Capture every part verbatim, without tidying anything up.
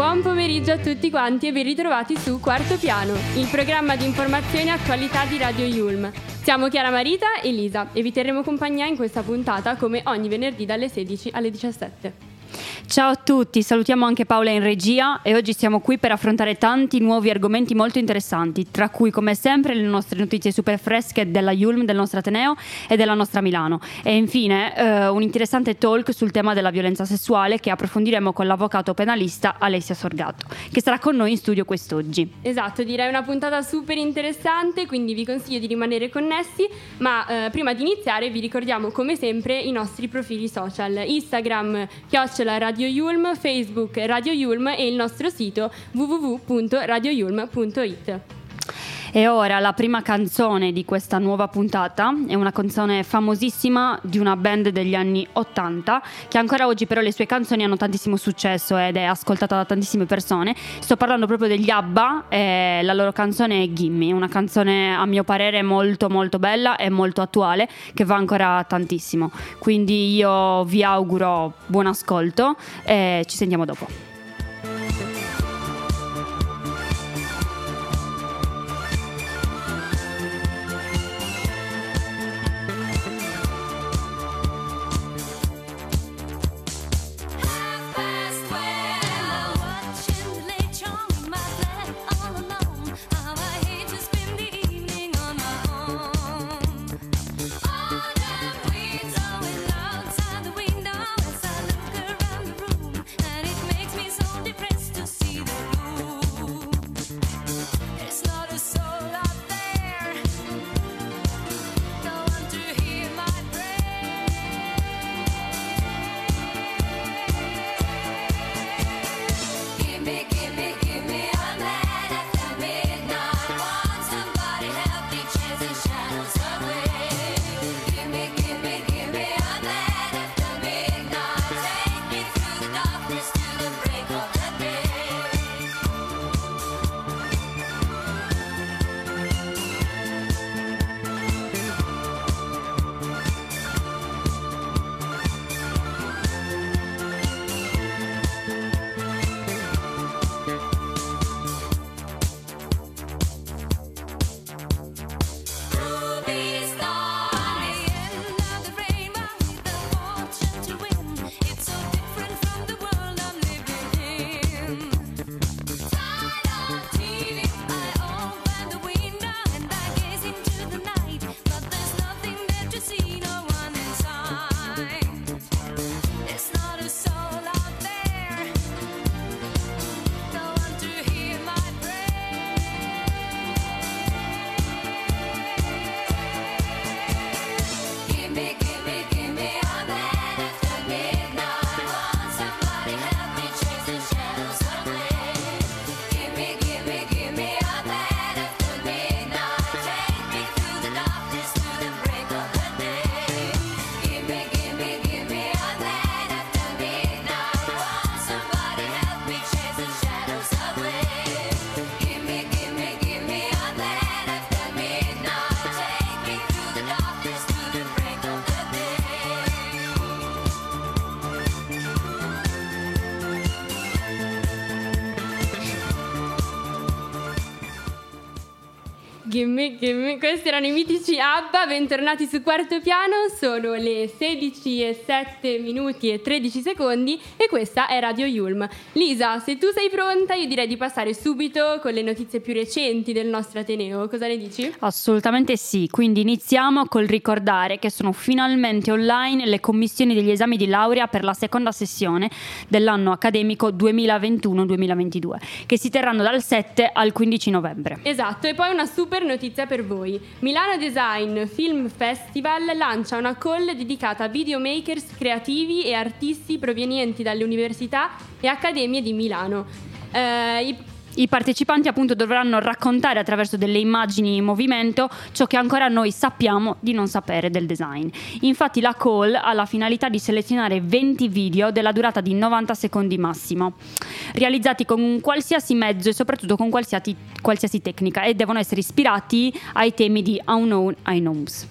Buon pomeriggio a tutti quanti e ben ritrovati su Quarto Piano, il programma di informazione e attualità di Radio Yulm. Siamo Chiara Marita e Lisa e vi terremo compagnia in questa puntata come ogni venerdì dalle sedici alle diciassette. Ciao a tutti, salutiamo anche Paola in regia e oggi siamo qui per affrontare tanti nuovi argomenti molto interessanti, tra cui come sempre le nostre notizie super fresche della Iulm, del nostro Ateneo e della nostra Milano e infine eh, un interessante talk sul tema della violenza sessuale che approfondiremo con l'avvocato penalista Alessia Sorgato, che sarà con noi in studio quest'oggi. Esatto, direi una puntata super interessante, quindi vi consiglio di rimanere connessi, ma eh, prima di iniziare vi ricordiamo come sempre i nostri profili social, Instagram, chiocciola radio Yulm, Facebook Radio Yulm e il nostro sito w w w punto radio yulm punto i t. E ora la prima canzone di questa nuova puntata è una canzone famosissima di una band degli anni ottanta che ancora oggi però le sue canzoni hanno tantissimo successo ed è ascoltata da tantissime persone. Sto parlando proprio degli Abba e la loro canzone è Gimme, una canzone a mio parere molto molto bella e molto attuale che va ancora tantissimo. Quindi io vi auguro buon ascolto e ci sentiamo dopo. Gimme, gimme. Questi erano i mitici Abba, bentornati su Quarto Piano, sono le sedici e sette minuti e tredici secondi e questa è Radio Yulm. Lisa, se tu sei pronta io direi di passare subito con le notizie più recenti del nostro Ateneo, cosa ne dici? Assolutamente sì, quindi iniziamo col ricordare che sono finalmente online le commissioni degli esami di laurea per la seconda sessione dell'anno accademico duemilaventuno duemilaventidue che si terranno dal sette al quindici novembre. Esatto, e poi una super notizia per voi. Milano Design Film Festival lancia una call dedicata a videomakers creativi e artisti provenienti dalle università e accademie di Milano. Eh, i... I partecipanti appunto dovranno raccontare attraverso delle immagini in movimento ciò che ancora noi sappiamo di non sapere del design. Infatti la call ha la finalità di selezionare venti video della durata di novanta secondi massimo, realizzati con qualsiasi mezzo e soprattutto con qualsiasi, qualsiasi tecnica, e devono essere ispirati ai temi di Unknown Unknowns.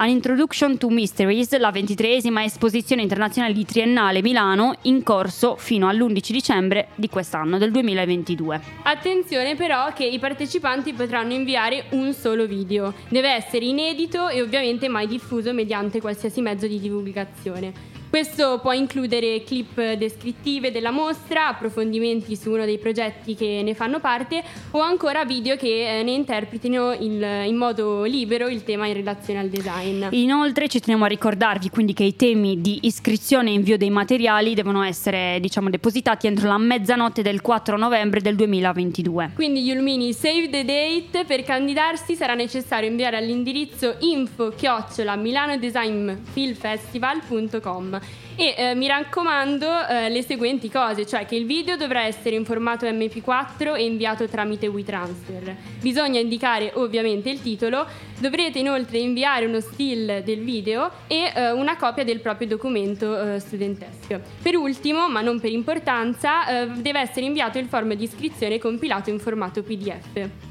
An Introduction to Mysteries, la ventitreesima esposizione internazionale di Triennale Milano, in corso fino all'undici dicembre di quest'anno, del duemilaventidue. Attenzione però che i partecipanti potranno inviare un solo video. Deve essere inedito e ovviamente mai diffuso mediante qualsiasi mezzo di divulgazione. Questo può includere clip descrittive della mostra, approfondimenti su uno dei progetti che ne fanno parte o ancora video che ne interpretino il, in modo libero il tema in relazione al design. Inoltre ci teniamo a ricordarvi quindi che i temi di iscrizione e invio dei materiali devono essere, diciamo, depositati entro la mezzanotte del quattro novembre del duemilaventidue. Quindi gli Ulmini, save the date. Per candidarsi sarà necessario inviare all'indirizzo info chiocciola milano design film festival punto com. E eh, mi raccomando eh, le seguenti cose, cioè che il video dovrà essere in formato emme pi quattro e inviato tramite WeTransfer. Bisogna indicare ovviamente il titolo, dovrete inoltre inviare uno still del video e eh, una copia del proprio documento eh, studentesco. Per ultimo, ma non per importanza, eh, deve essere inviato il form di iscrizione compilato in formato pi di effe.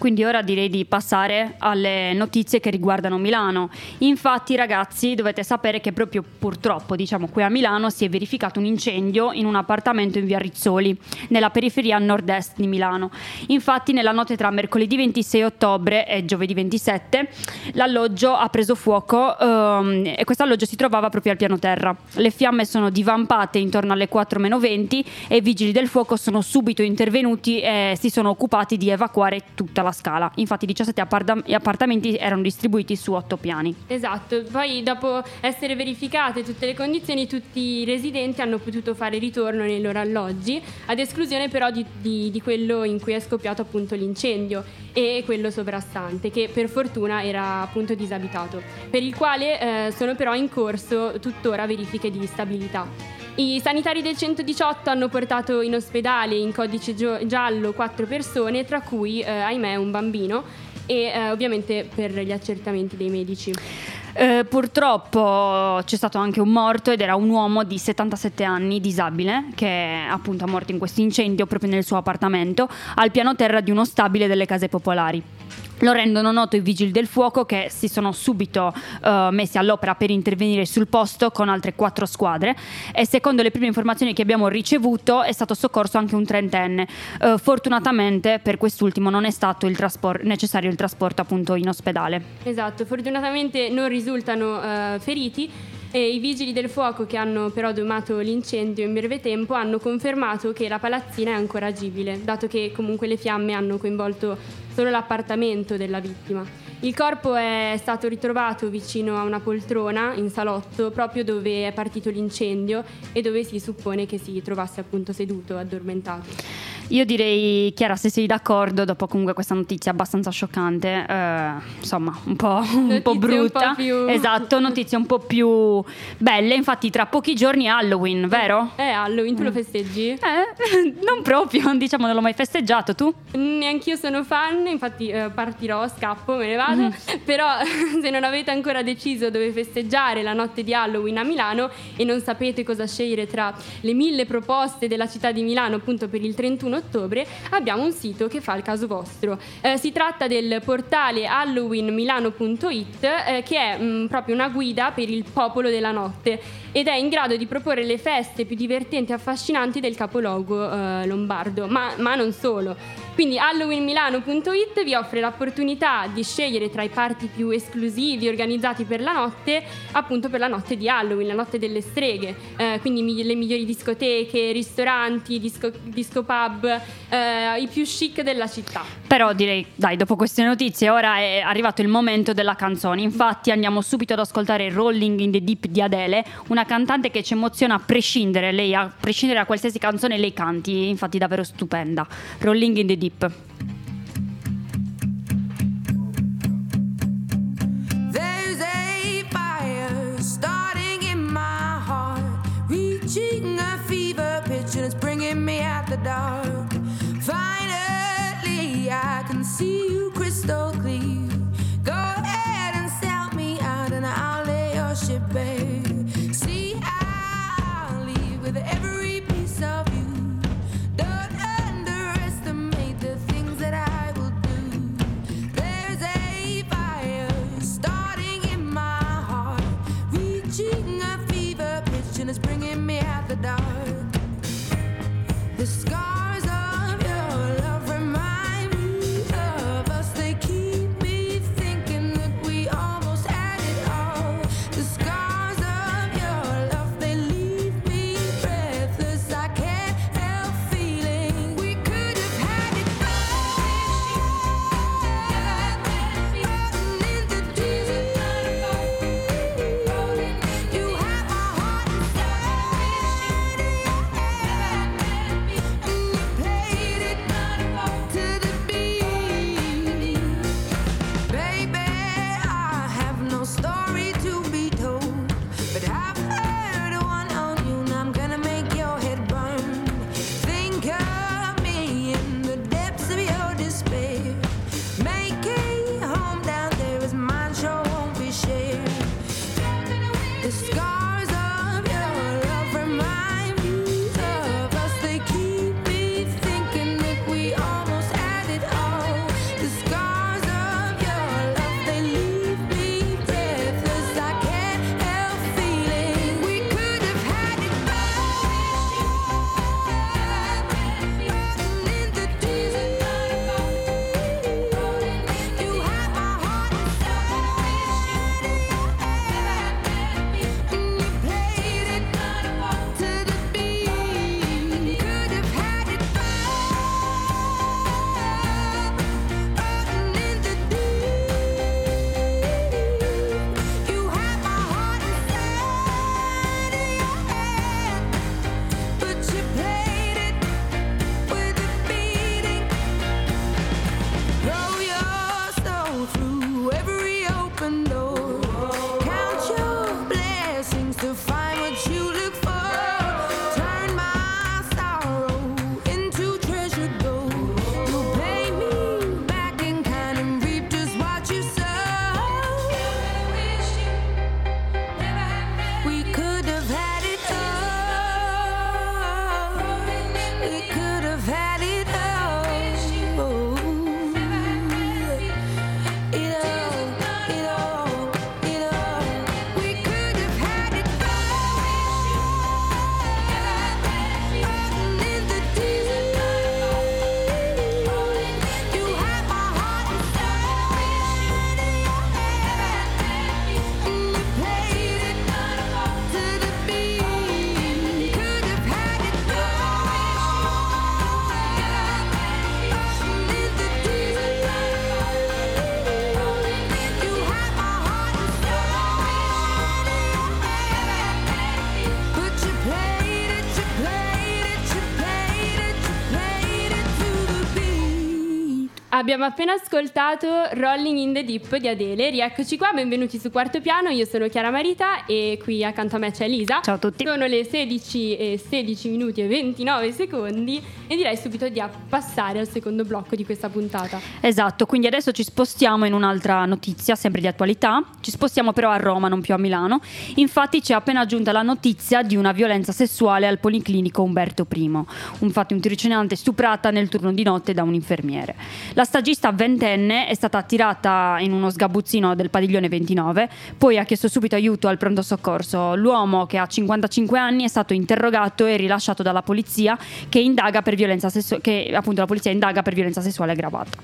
Quindi ora direi di passare alle notizie che riguardano Milano. Infatti, ragazzi, dovete sapere che proprio purtroppo, diciamo, qui a Milano si è verificato un incendio in un appartamento in via Rizzoli, nella periferia nord-est di Milano. Infatti, nella notte tra mercoledì ventisei ottobre e giovedì ventisette, l'alloggio ha preso fuoco ehm, e questo alloggio si trovava proprio al piano terra. Le fiamme sono divampate intorno alle quattro meno venti e i vigili del fuoco sono subito intervenuti e si sono occupati di evacuare tutta la scala. Infatti diciassette appartamenti erano distribuiti su otto piani. Esatto, poi dopo essere verificate tutte le condizioni, tutti i residenti hanno potuto fare ritorno nei loro alloggi, ad esclusione però di, di, di quello in cui è scoppiato appunto l'incendio e quello sovrastante, che per fortuna era appunto disabitato, per il quale eh, sono però in corso tuttora verifiche di stabilità. I sanitari del centodiciotto hanno portato in ospedale in codice giallo quattro persone, tra cui, eh, ahimè, un bambino, e eh, ovviamente per gli accertamenti dei medici. Eh, purtroppo c'è stato anche un morto ed era un uomo di settantasette anni disabile che appunto è morto in questo incendio proprio nel suo appartamento al piano terra di uno stabile delle case popolari. Lo rendono noto i vigili del fuoco, che si sono subito eh, messi all'opera per intervenire sul posto con altre quattro squadre e secondo le prime informazioni che abbiamo ricevuto è stato soccorso anche un trentenne. Eh, fortunatamente per quest'ultimo non è stato il traspor- necessario il trasporto appunto in ospedale. Esatto, fortunatamente non risultano eh, feriti. E i vigili del fuoco, che hanno però domato l'incendio in breve tempo, hanno confermato che la palazzina è ancora agibile, dato che comunque le fiamme hanno coinvolto solo l'appartamento della vittima. Il corpo è stato ritrovato vicino a una poltrona in salotto, proprio dove è partito l'incendio e dove si suppone che si trovasse appunto seduto, addormentato. Io direi, Chiara, se sei d'accordo, dopo comunque questa notizia abbastanza scioccante, eh, insomma, un po', un po' brutta. Un po' più... Esatto, notizie un po' più belle. Infatti tra pochi giorni è Halloween, vero? Eh, Halloween, tu lo festeggi? Eh, non proprio, diciamo, non l'ho mai festeggiato, tu? Neanch'io sono fan, infatti eh, partirò, scappo, me ne vado. Mm. Però se non avete ancora deciso dove festeggiare la notte di Halloween a Milano e non sapete cosa scegliere tra le mille proposte della città di Milano appunto per il trentuno ottobre, abbiamo un sito che fa il caso vostro. Eh, si tratta del portale Halloween Milano punto it, eh, che è mh, proprio una guida per il popolo della notte ed è in grado di proporre le feste più divertenti e affascinanti del capoluogo eh, lombardo, ma, ma non solo. Quindi Halloween Milano punto it vi offre l'opportunità di scegliere tra i party più esclusivi organizzati per la notte, appunto per la notte di Halloween, la notte delle streghe, eh, quindi migli- le migliori discoteche, ristoranti, disco, disco pub, eh, i più chic della città. Però direi, dai, dopo queste notizie ora è arrivato il momento della canzone. Infatti andiamo subito ad ascoltare Rolling in the Deep di Adele, una cantante che ci emoziona a prescindere, lei a prescindere da qualsiasi canzone lei canti, infatti davvero stupenda. Rolling in the Deep. There's a fire starting in my heart, reaching a fever pitch and it's bringing me out the dark. Finally I can see you crystal clear. Go ahead and sell me out and I'll lay your ship bare. See, I'll leave with every piece of you. Don't underestimate the things that I Abbiamo appena ascoltato Rolling in the Deep di Adele. Rieccoci qua, benvenuti su Quarto Piano. Io sono Chiara Marita e qui accanto a me c'è Lisa. Ciao a tutti. Sono le sedici e sedici minuti e ventinove secondi e direi subito di passare al secondo blocco di questa puntata. Esatto, quindi adesso ci spostiamo in un'altra notizia, sempre di attualità. Ci spostiamo però a Roma, non più a Milano. Infatti ci è appena giunta la notizia di una violenza sessuale al Policlinico Umberto I. Infatti un tirocinante stuprata nel turno di notte da un infermiere. La stagista ventenne è stata attirata in uno sgabuzzino del padiglione ventinove, poi ha chiesto subito aiuto al pronto soccorso. L'uomo, che ha cinquantacinque anni, è stato interrogato e rilasciato dalla polizia che indaga per violenza sessu- che appunto la polizia indaga per violenza sessuale aggravata.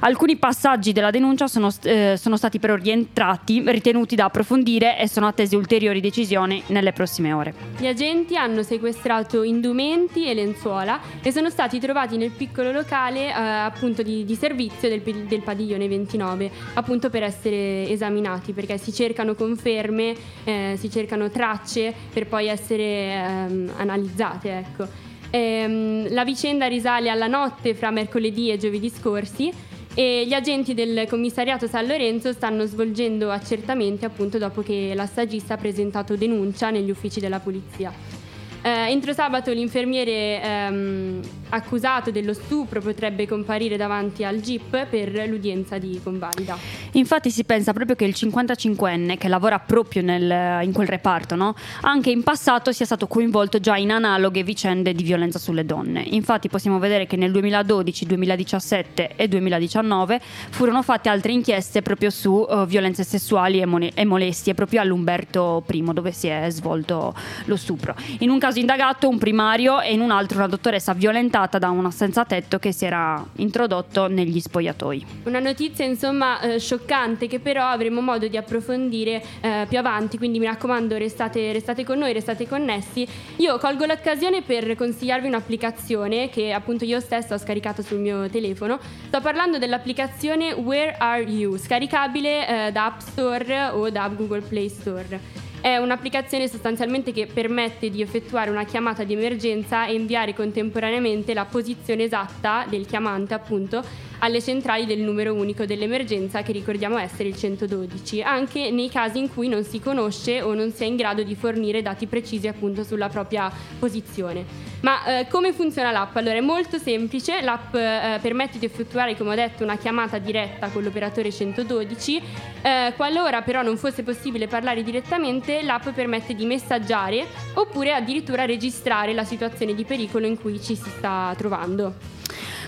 Alcuni passaggi della denuncia sono, eh, sono stati però rientrati, ritenuti da approfondire e sono attese ulteriori decisioni nelle prossime ore. Gli agenti hanno sequestrato indumenti e lenzuola e sono stati trovati nel piccolo locale eh, appunto di, di servizio del, del padiglione ventinove, appunto per essere esaminati, perché si cercano conferme, eh, si cercano tracce per poi essere ehm, analizzate, ecco. Ehm, la vicenda risale alla notte fra mercoledì e giovedì scorsi e gli agenti del commissariato San Lorenzo stanno svolgendo accertamenti appunto dopo che la stagista ha presentato denuncia negli uffici della polizia. Eh, entro sabato l'infermiere ehm, accusato dello stupro potrebbe comparire davanti al G I P per l'udienza di convalida. Infatti si pensa proprio che il cinquantacinquenne, che lavora proprio nel, in quel reparto, no? anche in passato sia stato coinvolto già in analoghe vicende di violenza sulle donne. Infatti possiamo vedere che nel duemiladodici, duemiladiciassette e duemiladiciannove furono fatte altre inchieste proprio su uh, violenze sessuali e, mon- e molestie proprio all'Umberto I, dove si è svolto lo stupro. In un caso indagato un primario e in un altro una dottoressa violentata da una senzatetto che si era introdotto negli spogliatoi. Una notizia insomma eh, scioccante, che però avremo modo di approfondire eh, più avanti, quindi mi raccomando restate, restate con noi, restate connessi. Io colgo l'occasione per consigliarvi un'applicazione che appunto io stessa ho scaricato sul mio telefono. Sto parlando dell'applicazione Where Are You, scaricabile eh, da App Store o da Google Play Store. È un'applicazione sostanzialmente che permette di effettuare una chiamata di emergenza e inviare contemporaneamente la posizione esatta del chiamante appunto alle centrali del numero unico dell'emergenza, che ricordiamo essere il centododici, anche nei casi in cui non si conosce o non si è in grado di fornire dati precisi appunto sulla propria posizione. Ma eh, come funziona l'app? Allora è molto semplice, l'app eh, permette di effettuare, come ho detto, una chiamata diretta con l'operatore centododici, eh, qualora però non fosse possibile parlare direttamente l'app permette di messaggiare oppure addirittura registrare la situazione di pericolo in cui ci si sta trovando.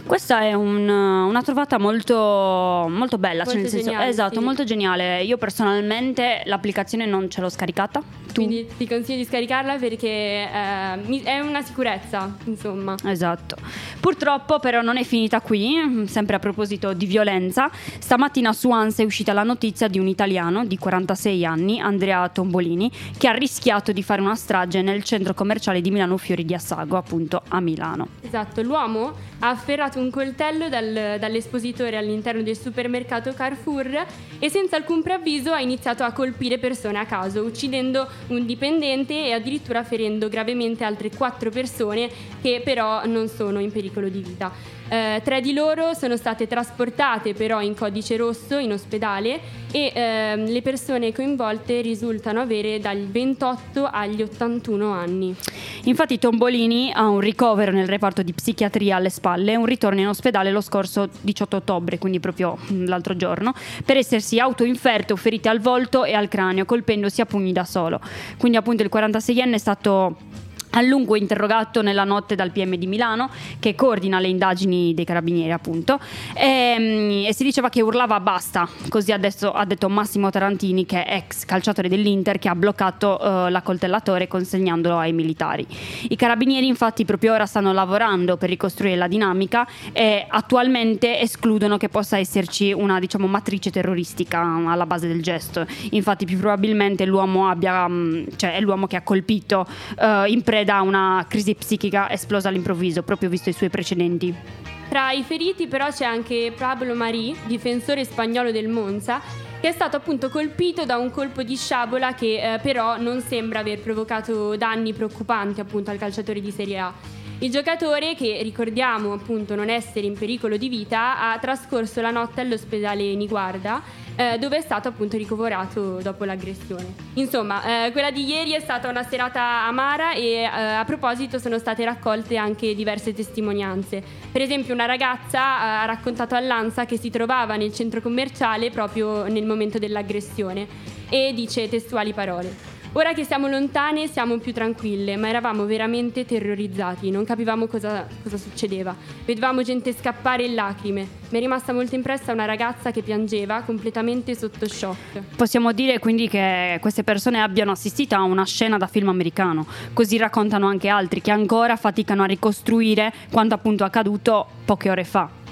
Questa è un, una trovata molto, molto bella, molto cioè nel senso, geniale, esatto, sì. molto geniale. Io personalmente l'applicazione non ce l'ho scaricata. Tu? Quindi ti consiglio di scaricarla perché eh, è una sicurezza, insomma. Esatto. Purtroppo però non è finita qui, sempre a proposito di violenza. Stamattina su Ansa è uscita la notizia di un italiano di quarantasei anni, Andrea Tombolini, che ha rischiato di fare una strage nel centro commerciale di Milano Fiori di Assago, appunto a Milano. Esatto, l'uomo ha afferrato un coltello dal, dall'espositore all'interno del supermercato Carrefour e senza alcun preavviso ha iniziato a colpire persone a caso, uccidendo un dipendente e addirittura ferendo gravemente altre quattro persone che però non sono in pericolo di vita. Eh, tre di loro sono state trasportate però in codice rosso in ospedale e eh, le persone coinvolte risultano avere dal ventotto agli ottantuno anni. Infatti Tombolini ha un ricovero nel reparto di psichiatria alle spalle e un ritorno in ospedale lo scorso diciotto ottobre, quindi proprio l'altro giorno, per essersi autoinferto ferite al volto e al cranio, colpendosi a pugni da solo. Quindi appunto il quarantaseienne è stato a lungo interrogato nella notte dal P M di Milano, che coordina le indagini dei carabinieri appunto, e, e si diceva che urlava basta, così adesso ha detto Massimo Tarantini, che è ex calciatore dell'Inter, che ha bloccato uh, l'accoltellatore consegnandolo ai militari. I carabinieri infatti proprio ora stanno lavorando per ricostruire la dinamica e attualmente escludono che possa esserci una, diciamo, matrice terroristica alla base del gesto. Infatti più probabilmente l'uomo abbia, cioè è l'uomo che ha colpito uh, in preda da una crisi psichica esplosa all'improvviso, proprio visto i suoi precedenti. Tra i feriti però c'è anche Pablo Marí, difensore spagnolo del Monza, che è stato appunto colpito da un colpo di sciabola che eh, però non sembra aver provocato danni preoccupanti appunto al calciatore di Serie A. Il giocatore, che ricordiamo appunto non essere in pericolo di vita, ha trascorso la notte all'ospedale Niguarda, eh, dove è stato appunto ricoverato dopo l'aggressione. Insomma, eh, quella di ieri è stata una serata amara e eh, a proposito sono state raccolte anche diverse testimonianze. Per esempio una ragazza eh, ha raccontato all'ANSA che si trovava nel centro commerciale proprio nel momento dell'aggressione e dice testuali parole: ora che siamo lontane siamo più tranquille, ma eravamo veramente terrorizzati, non capivamo cosa, cosa succedeva. Vedevamo gente scappare in lacrime. Mi è rimasta molto impressa una ragazza che piangeva completamente sotto shock. Possiamo dire quindi che queste persone abbiano assistito a una scena da film americano. Così raccontano anche altri che ancora faticano a ricostruire quanto appunto accaduto poche ore fa.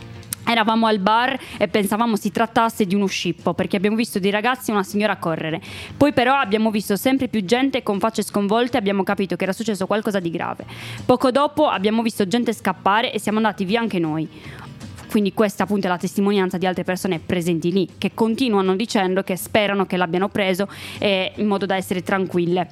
Eravamo al bar e pensavamo si trattasse di uno scippo, perché abbiamo visto dei ragazzi e una signora correre. Poi però abbiamo visto sempre più gente con facce sconvolte e abbiamo capito che era successo qualcosa di grave. Poco dopo abbiamo visto gente scappare e siamo andati via anche noi. Quindi questa appunto è la testimonianza di altre persone presenti lì, che continuano dicendo che sperano che l'abbiano preso eh, in modo da essere tranquille.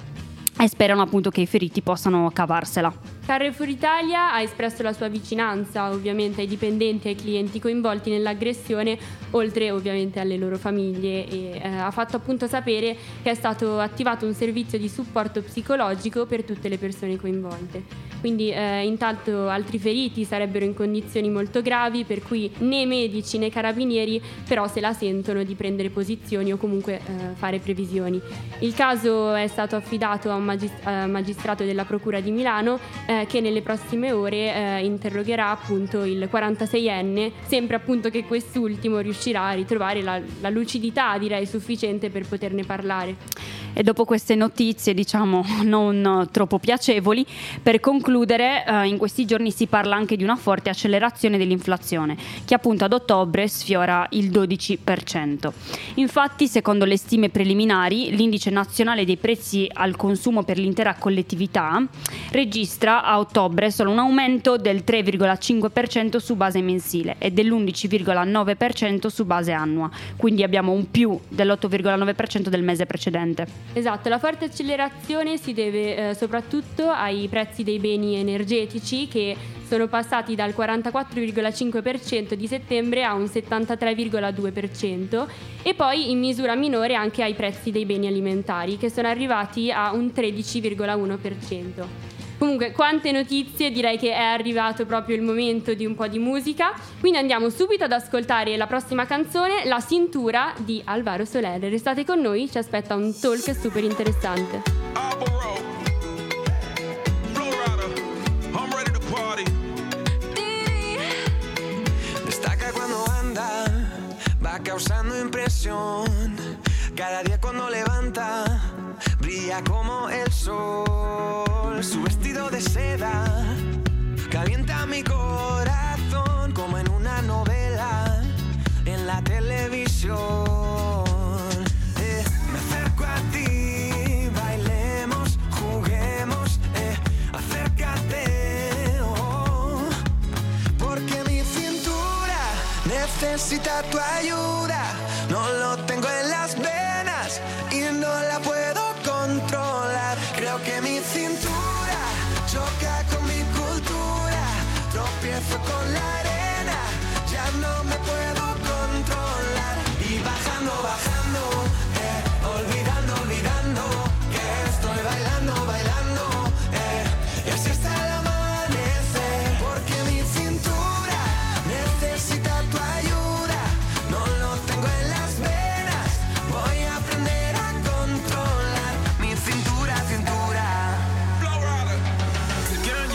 E sperano appunto che i feriti possano cavarsela. Carrefour Italia ha espresso la sua vicinanza ovviamente ai dipendenti e ai clienti coinvolti nell'aggressione, oltre ovviamente alle loro famiglie, e eh, ha fatto appunto sapere che è stato attivato un servizio di supporto psicologico per tutte le persone coinvolte. Quindi eh, intanto altri feriti sarebbero in condizioni molto gravi, per cui né medici né carabinieri però se la sentono di prendere posizioni o comunque eh, fare previsioni. Il caso è stato affidato a un magist- eh, magistrato della Procura di Milano eh, che nelle prossime ore eh, interrogherà appunto il quarantaseienne, sempre appunto che quest'ultimo riuscirà a ritrovare la, la lucidità direi sufficiente per poterne parlare. E dopo queste notizie, diciamo, non troppo piacevoli, per concludere, eh, in questi giorni si parla anche di una forte accelerazione dell'inflazione, che appunto ad ottobre sfiora il dodici per cento. Infatti, secondo le stime preliminari, l'indice nazionale dei prezzi al consumo per l'intera collettività registra a ottobre solo un aumento del tre virgola cinque per cento su base mensile e dell'undici virgola nove per cento su base annua, quindi abbiamo un più dell'otto virgola nove per cento del mese precedente. Esatto, la forte accelerazione si deve eh, soprattutto ai prezzi dei beni energetici, che sono passati dal quarantaquattro virgola cinque per cento di settembre a un settantatré virgola due per cento, e poi in misura minore anche ai prezzi dei beni alimentari, che sono arrivati a un tredici virgola uno per cento. Comunque, quante notizie, direi che è arrivato proprio il momento di un po' di musica, quindi andiamo subito ad ascoltare la prossima canzone, La Cintura di Alvaro Soler. Restate con noi, ci aspetta un talk super interessante. Destaca quando anda, va causando impresión, cada día cuando levanta, brilla como el sol. Su vestido de seda calienta mi corazón como en una novela en la televisión. Eh, me acerco a ti, bailemos, juguemos, eh, acércate, oh, porque mi cintura necesita tu ayuda, no lo tengo en las venas y no la puedo controlar. Creo que mi cintura choca con mi cultura, tropiezo con la arena, ya no me puedo controlar. Y bajando, bajando, eh, olvidando, olvidando, que estoy bailando, bailando, eh, y así hasta el amanecer. Porque mi cintura necesita tu ayuda, no lo tengo en las venas, voy a aprender a controlar. Mi cintura, cintura.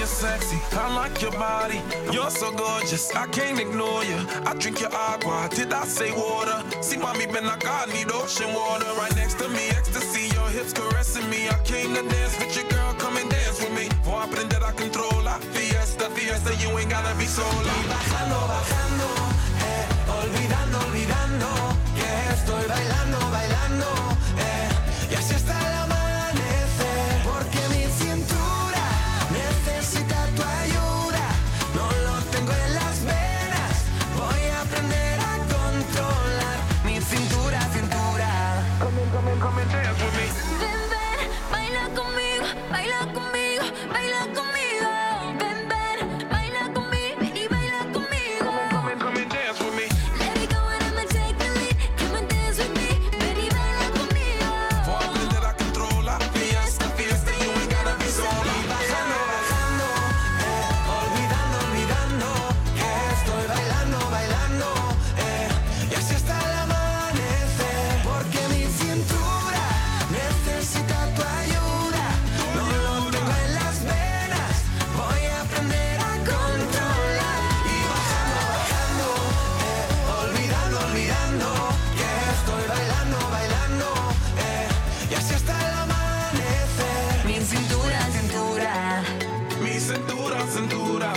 Sexy, I like your body, you're so gorgeous, I can't ignore you. I drink your agua, did I say water? See, mommy, been like I need ocean water. Right next to me, ecstasy, your hips caressing me. I came to dance with your girl, come and dance with me. For aprender a controlar, fiesta, fiesta, you ain't gotta be sola. Bajando, bajando, eh, olvidando, olvidando, yeah, estoy bailando, bailando, eh, y así está la mano. Baila conmigo, baila conmigo, baila conmigo, ven, ven, así hasta el amanecer. Mi cintura, cintura. Mi cintura, cintura.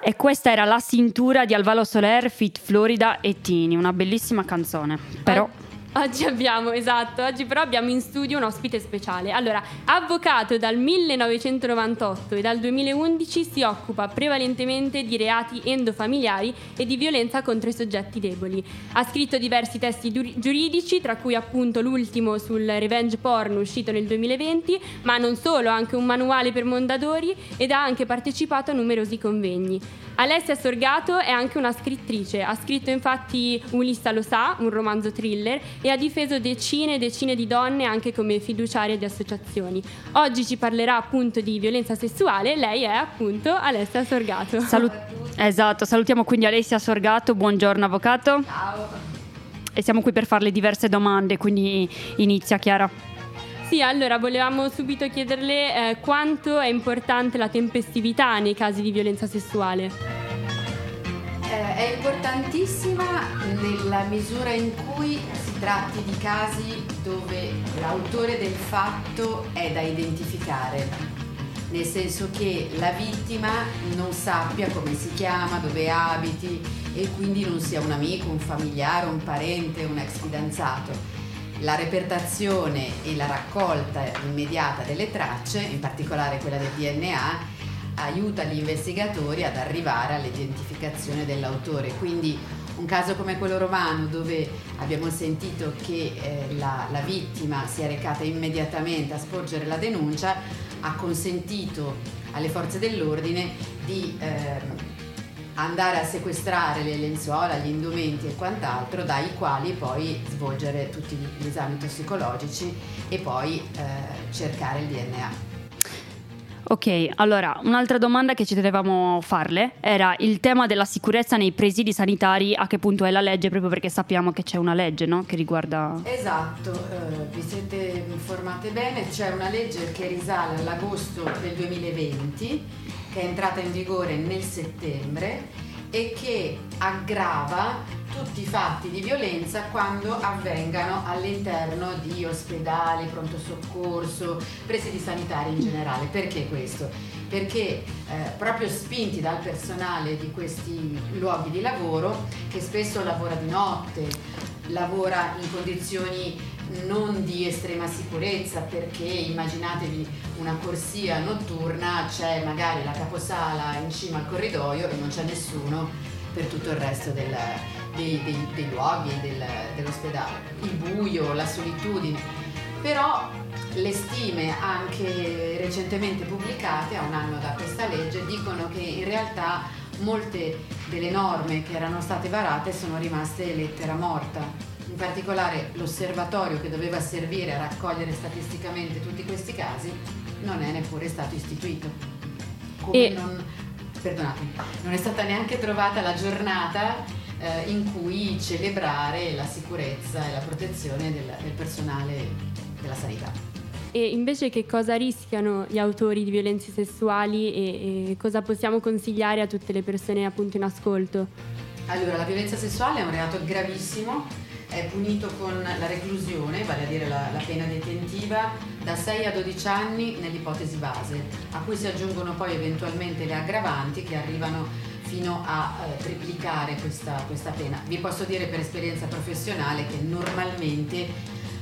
E questa era La Cintura di Alvaro Soler, feat Florida e Tini, una bellissima canzone. Però oggi abbiamo, esatto, oggi però abbiamo in studio un ospite speciale. Allora, avvocato dal millenovecentonovantotto e dal duemilaundici, si occupa prevalentemente di reati endofamiliari e di violenza contro i soggetti deboli. Ha scritto diversi testi du- giuridici, tra cui appunto l'ultimo sul revenge porn uscito nel duemilaventi, ma non solo, anche un manuale per Mondadori, ed ha anche partecipato a numerosi convegni. Alessia Sorgato è anche una scrittrice, ha scritto infatti Ulissa Lo Sa, un romanzo thriller, e ha difeso decine e decine di donne anche come fiduciaria di associazioni. Oggi ci parlerà appunto di violenza sessuale, lei è appunto Alessia Sorgato. Salut- esatto, salutiamo quindi Alessia Sorgato, buongiorno avvocato. Ciao. E siamo qui per farle diverse domande, quindi inizia Chiara. Sì, allora volevamo subito chiederle eh, quanto è importante la tempestività nei casi di violenza sessuale. Eh, è importantissima nella misura in cui si tratti di casi dove l'autore del fatto è da identificare, nel senso che la vittima non sappia come si chiama, dove abiti e quindi non sia un amico, un familiare, un parente, un ex fidanzato. La repertazione e la raccolta immediata delle tracce, in particolare quella del D N A, aiuta gli investigatori ad arrivare all'identificazione dell'autore. Quindi un caso come quello romano, dove abbiamo sentito che eh, la, la vittima si è recata immediatamente a sporgere la denuncia, ha consentito alle forze dell'ordine di eh, andare a sequestrare le lenzuola, gli indumenti e quant'altro, dai quali poi svolgere tutti gli esami tossicologici e poi eh, cercare il D N A. Ok, allora un'altra domanda che ci tenevamo farle era il tema della sicurezza nei presidi sanitari, a che punto è la legge, proprio perché sappiamo che c'è una legge, no? Che riguarda... Esatto, eh, vi siete informate bene, c'è una legge che risale all'agosto del duemilaventi, che è entrata in vigore nel settembre e che aggrava tutti i fatti di violenza quando avvengano all'interno di ospedali, pronto soccorso, presidi sanitari in generale. Perché questo? Perché eh, proprio spinti dal personale di questi luoghi di lavoro, che spesso lavora di notte, lavora in condizioni non di estrema sicurezza, perché immaginatevi una corsia notturna, c'è magari la caposala in cima al corridoio e non c'è nessuno per tutto il resto del, dei, dei, dei luoghi del, dell'ospedale, il buio, la solitudine. Però le stime anche recentemente pubblicate a un anno da questa legge dicono che in realtà molte delle norme che erano state varate sono rimaste lettera morta. In particolare l'osservatorio che doveva servire a raccogliere statisticamente tutti questi casi non è neppure stato istituito. Come e... non, perdonatemi, non è stata neanche trovata la giornata eh, in cui celebrare la sicurezza e la protezione del, del personale della sanità. E invece che cosa rischiano gli autori di violenze sessuali e, e cosa possiamo consigliare a tutte le persone appunto in ascolto? Allora, la violenza sessuale è un reato gravissimo, è punito con la reclusione, vale a dire la, la pena detentiva, da sei a dodici anni nell'ipotesi base, a cui si aggiungono poi eventualmente le aggravanti che arrivano fino a eh, triplicare questa, questa pena. Vi posso dire per esperienza professionale che normalmente,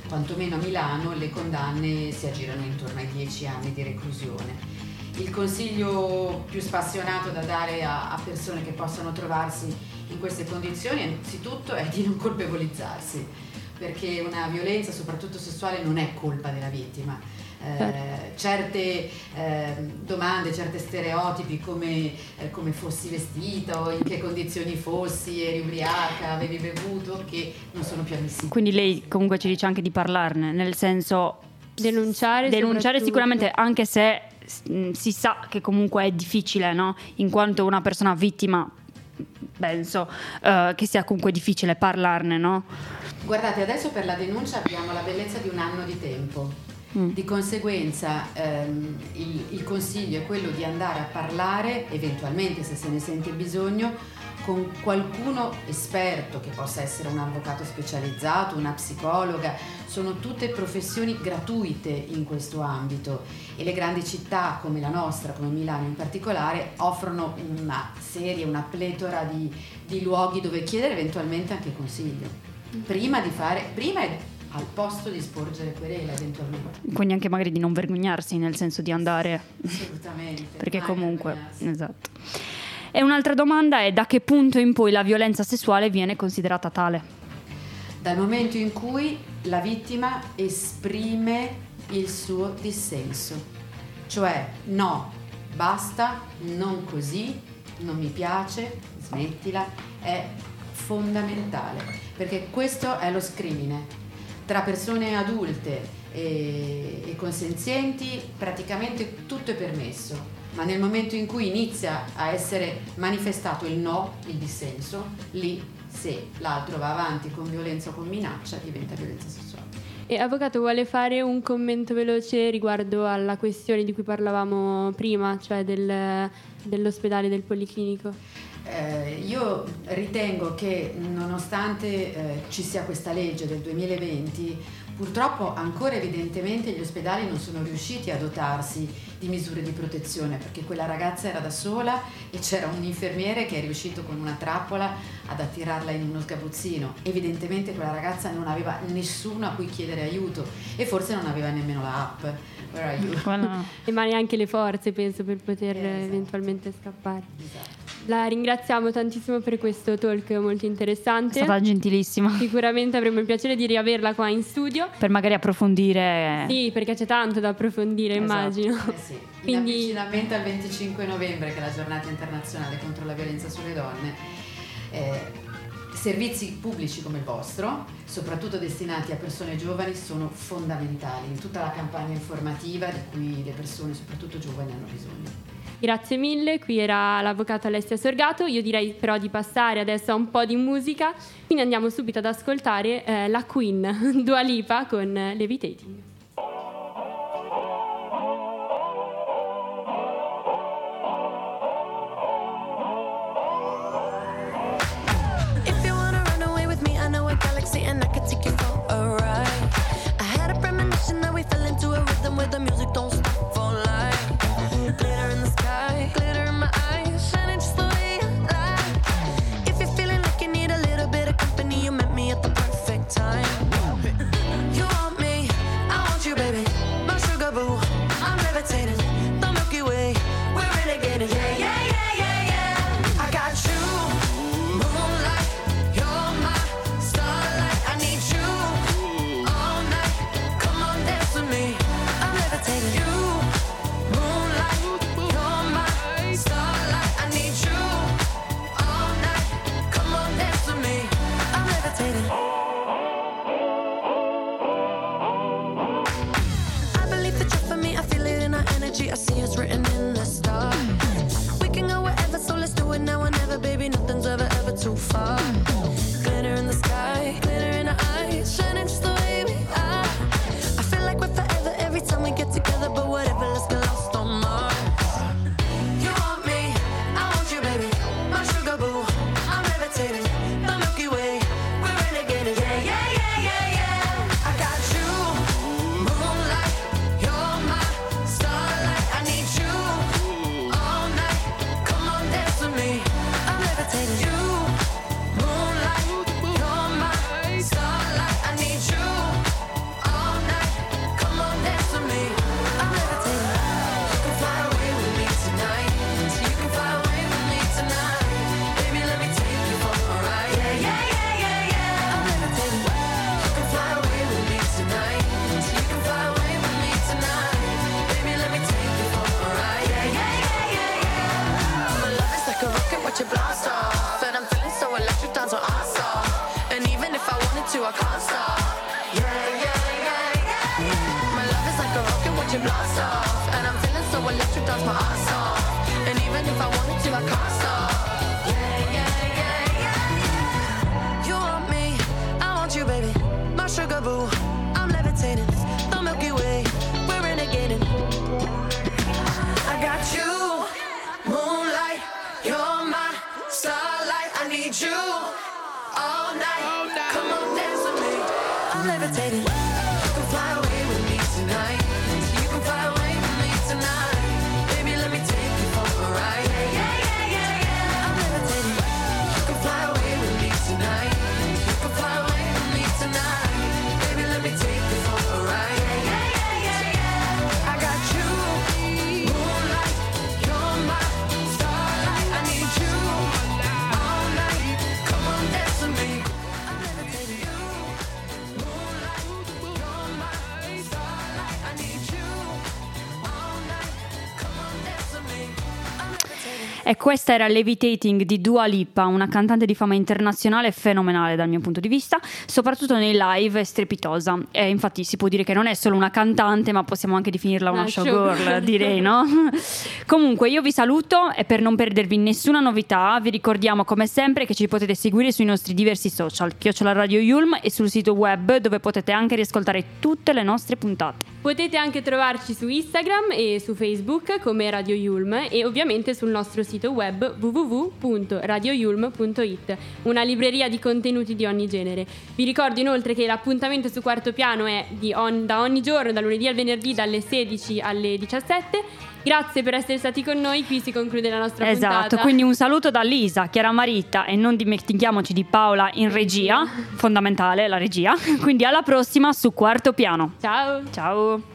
quantomeno a Milano, le condanne si aggirano intorno ai dieci anni di reclusione. Il consiglio più spassionato da dare a, a persone che possono trovarsi in queste condizioni, innanzitutto, è di non colpevolizzarsi, perché una violenza, soprattutto sessuale, non è colpa della vittima. Eh, certe eh, domande, certi stereotipi come, eh, come fossi vestita o in che condizioni fossi, eri ubriaca, avevi bevuto, che non sono più ammissibili. Quindi lei comunque ci dice anche di parlarne, nel senso denunciare, denunciare sicuramente, anche se si sa che comunque è difficile, no? In quanto una persona vittima penso uh, che sia comunque difficile parlarne, no? Guardate, adesso per la denuncia abbiamo la bellezza di un anno di tempo, mm. di conseguenza ehm, il, il consiglio è quello di andare a parlare, eventualmente se se ne sente bisogno, con qualcuno esperto, che possa essere un avvocato specializzato, una psicologa. Sono tutte professioni gratuite in questo ambito e le grandi città come la nostra, come Milano in particolare, offrono una serie, una pletora di, di luoghi dove chiedere eventualmente anche consiglio, prima di fare, prima e al posto di sporgere querela eventualmente. Quindi anche magari di non vergognarsi, nel senso di andare. Assolutamente. Perché comunque, esatto. E un'altra domanda è: da che punto in poi la violenza sessuale viene considerata tale? Dal momento in cui la vittima esprime il suo dissenso, cioè no, basta, non così, non mi piace, smettila, è fondamentale, perché questo è lo scrimine. Tra persone adulte e, e consenzienti praticamente tutto è permesso. Ma nel momento in cui inizia a essere manifestato il no, il dissenso, lì, se l'altro va avanti con violenza o con minaccia, diventa violenza sessuale. E avvocato, vuole fare un commento veloce riguardo alla questione di cui parlavamo prima, cioè del, dell'ospedale, del Policlinico? Eh, io ritengo che nonostante eh, ci sia questa legge del duemilaventi, purtroppo ancora evidentemente gli ospedali non sono riusciti a dotarsi di misure di protezione, perché quella ragazza era da sola e c'era un infermiere che è riuscito con una trappola ad attirarla in uno sgabuzzino. Evidentemente quella ragazza non aveva nessuno a cui chiedere aiuto e forse non aveva nemmeno la app Where Are You, voilà. E ma neanche le forze, penso, per poter eh, esatto. eventualmente scappare. Esatto. La ringraziamo tantissimo per questo talk molto interessante. È stata gentilissima. Sicuramente avremo il piacere di riaverla qua in studio per magari approfondire. Sì, perché c'è tanto da approfondire, esatto. immagino. Eh sì. In avvicinamento al venticinque novembre, che è la giornata internazionale contro la violenza sulle donne, eh, servizi pubblici come il vostro, soprattutto destinati a persone giovani, sono fondamentali in tutta la campagna informativa di cui le persone, soprattutto giovani, hanno bisogno. Grazie mille, qui era l'avvocato Alessia Sorgato. Io direi però di passare adesso a un po' di musica, quindi andiamo subito ad ascoltare eh, la Queen, Dua Lipa con Levitating. If you wanna run away with me, I know a galaxy and I can take you for a ride. I had a premonition that we fell into a rhythm where the music don't stop for life. Glitter in the sky, glitter in my eyes, shining just the way I like. If you're feeling like you need a little bit of company, you met me at the perfect time. You want me, I want you, baby, my sugar boo. I'm levitating, the Milky Way, we're renegading, yeah, yeah, yeah, yeah, yeah. I got you, moonlight, you're my starlight. I need you all night, come on, dance with me. I'm levitating you. I see it's written in the stars. We can go wherever, so let's do it now or never, baby. Nothing's ever, ever too far. Glitter in the sky, glitter in our eyes, shining just the way we are. I feel like we're forever every time we get together, but whatever, let's get lost on Mars. You want me, I want you, baby, my sugar boo. I'm levitating, the Milky Way, we're renegading, yeah, yeah, yeah, yeah, yeah. I got you. I can't stop. Yeah, yeah, yeah, yeah, yeah. My love is like a rocket watching blast off, and I'm feeling so electric, dance my ass off. And even if I wanted to, I can't stop. Yeah, yeah, yeah, yeah. You want me, I want you, baby, my sugar boo. I'm levitating, the Milky Way, we're renegading. I got you, moonlight, you're my starlight. I E questa era Levitating di Dua Lipa, una cantante di fama internazionale fenomenale dal mio punto di vista, soprattutto nei live è strepitosa. E infatti si può dire che non è solo una cantante, ma possiamo anche definirla una no, showgirl, showgirl, direi, no? Comunque io vi saluto e per non perdervi nessuna novità vi ricordiamo come sempre che ci potete seguire sui nostri diversi social, chiocciola Radio Yulm, e sul sito web dove potete anche riascoltare tutte le nostre puntate. Potete anche trovarci su Instagram e su Facebook come Radio Yulm e ovviamente sul nostro sito web w w w punto radio yulm punto i t, una libreria di contenuti di ogni genere. Vi ricordo inoltre che l'appuntamento su Quarto Piano è di on, da ogni giorno, da lunedì al venerdì, dalle sedici alle diciassette. Grazie per essere stati con noi, qui si conclude la nostra esatto, puntata. Esatto, quindi un saluto da Lisa, Chiara Marita e non dimentichiamoci di Paola in regia, fondamentale la regia. Quindi alla prossima su Quarto Piano. Ciao. Ciao.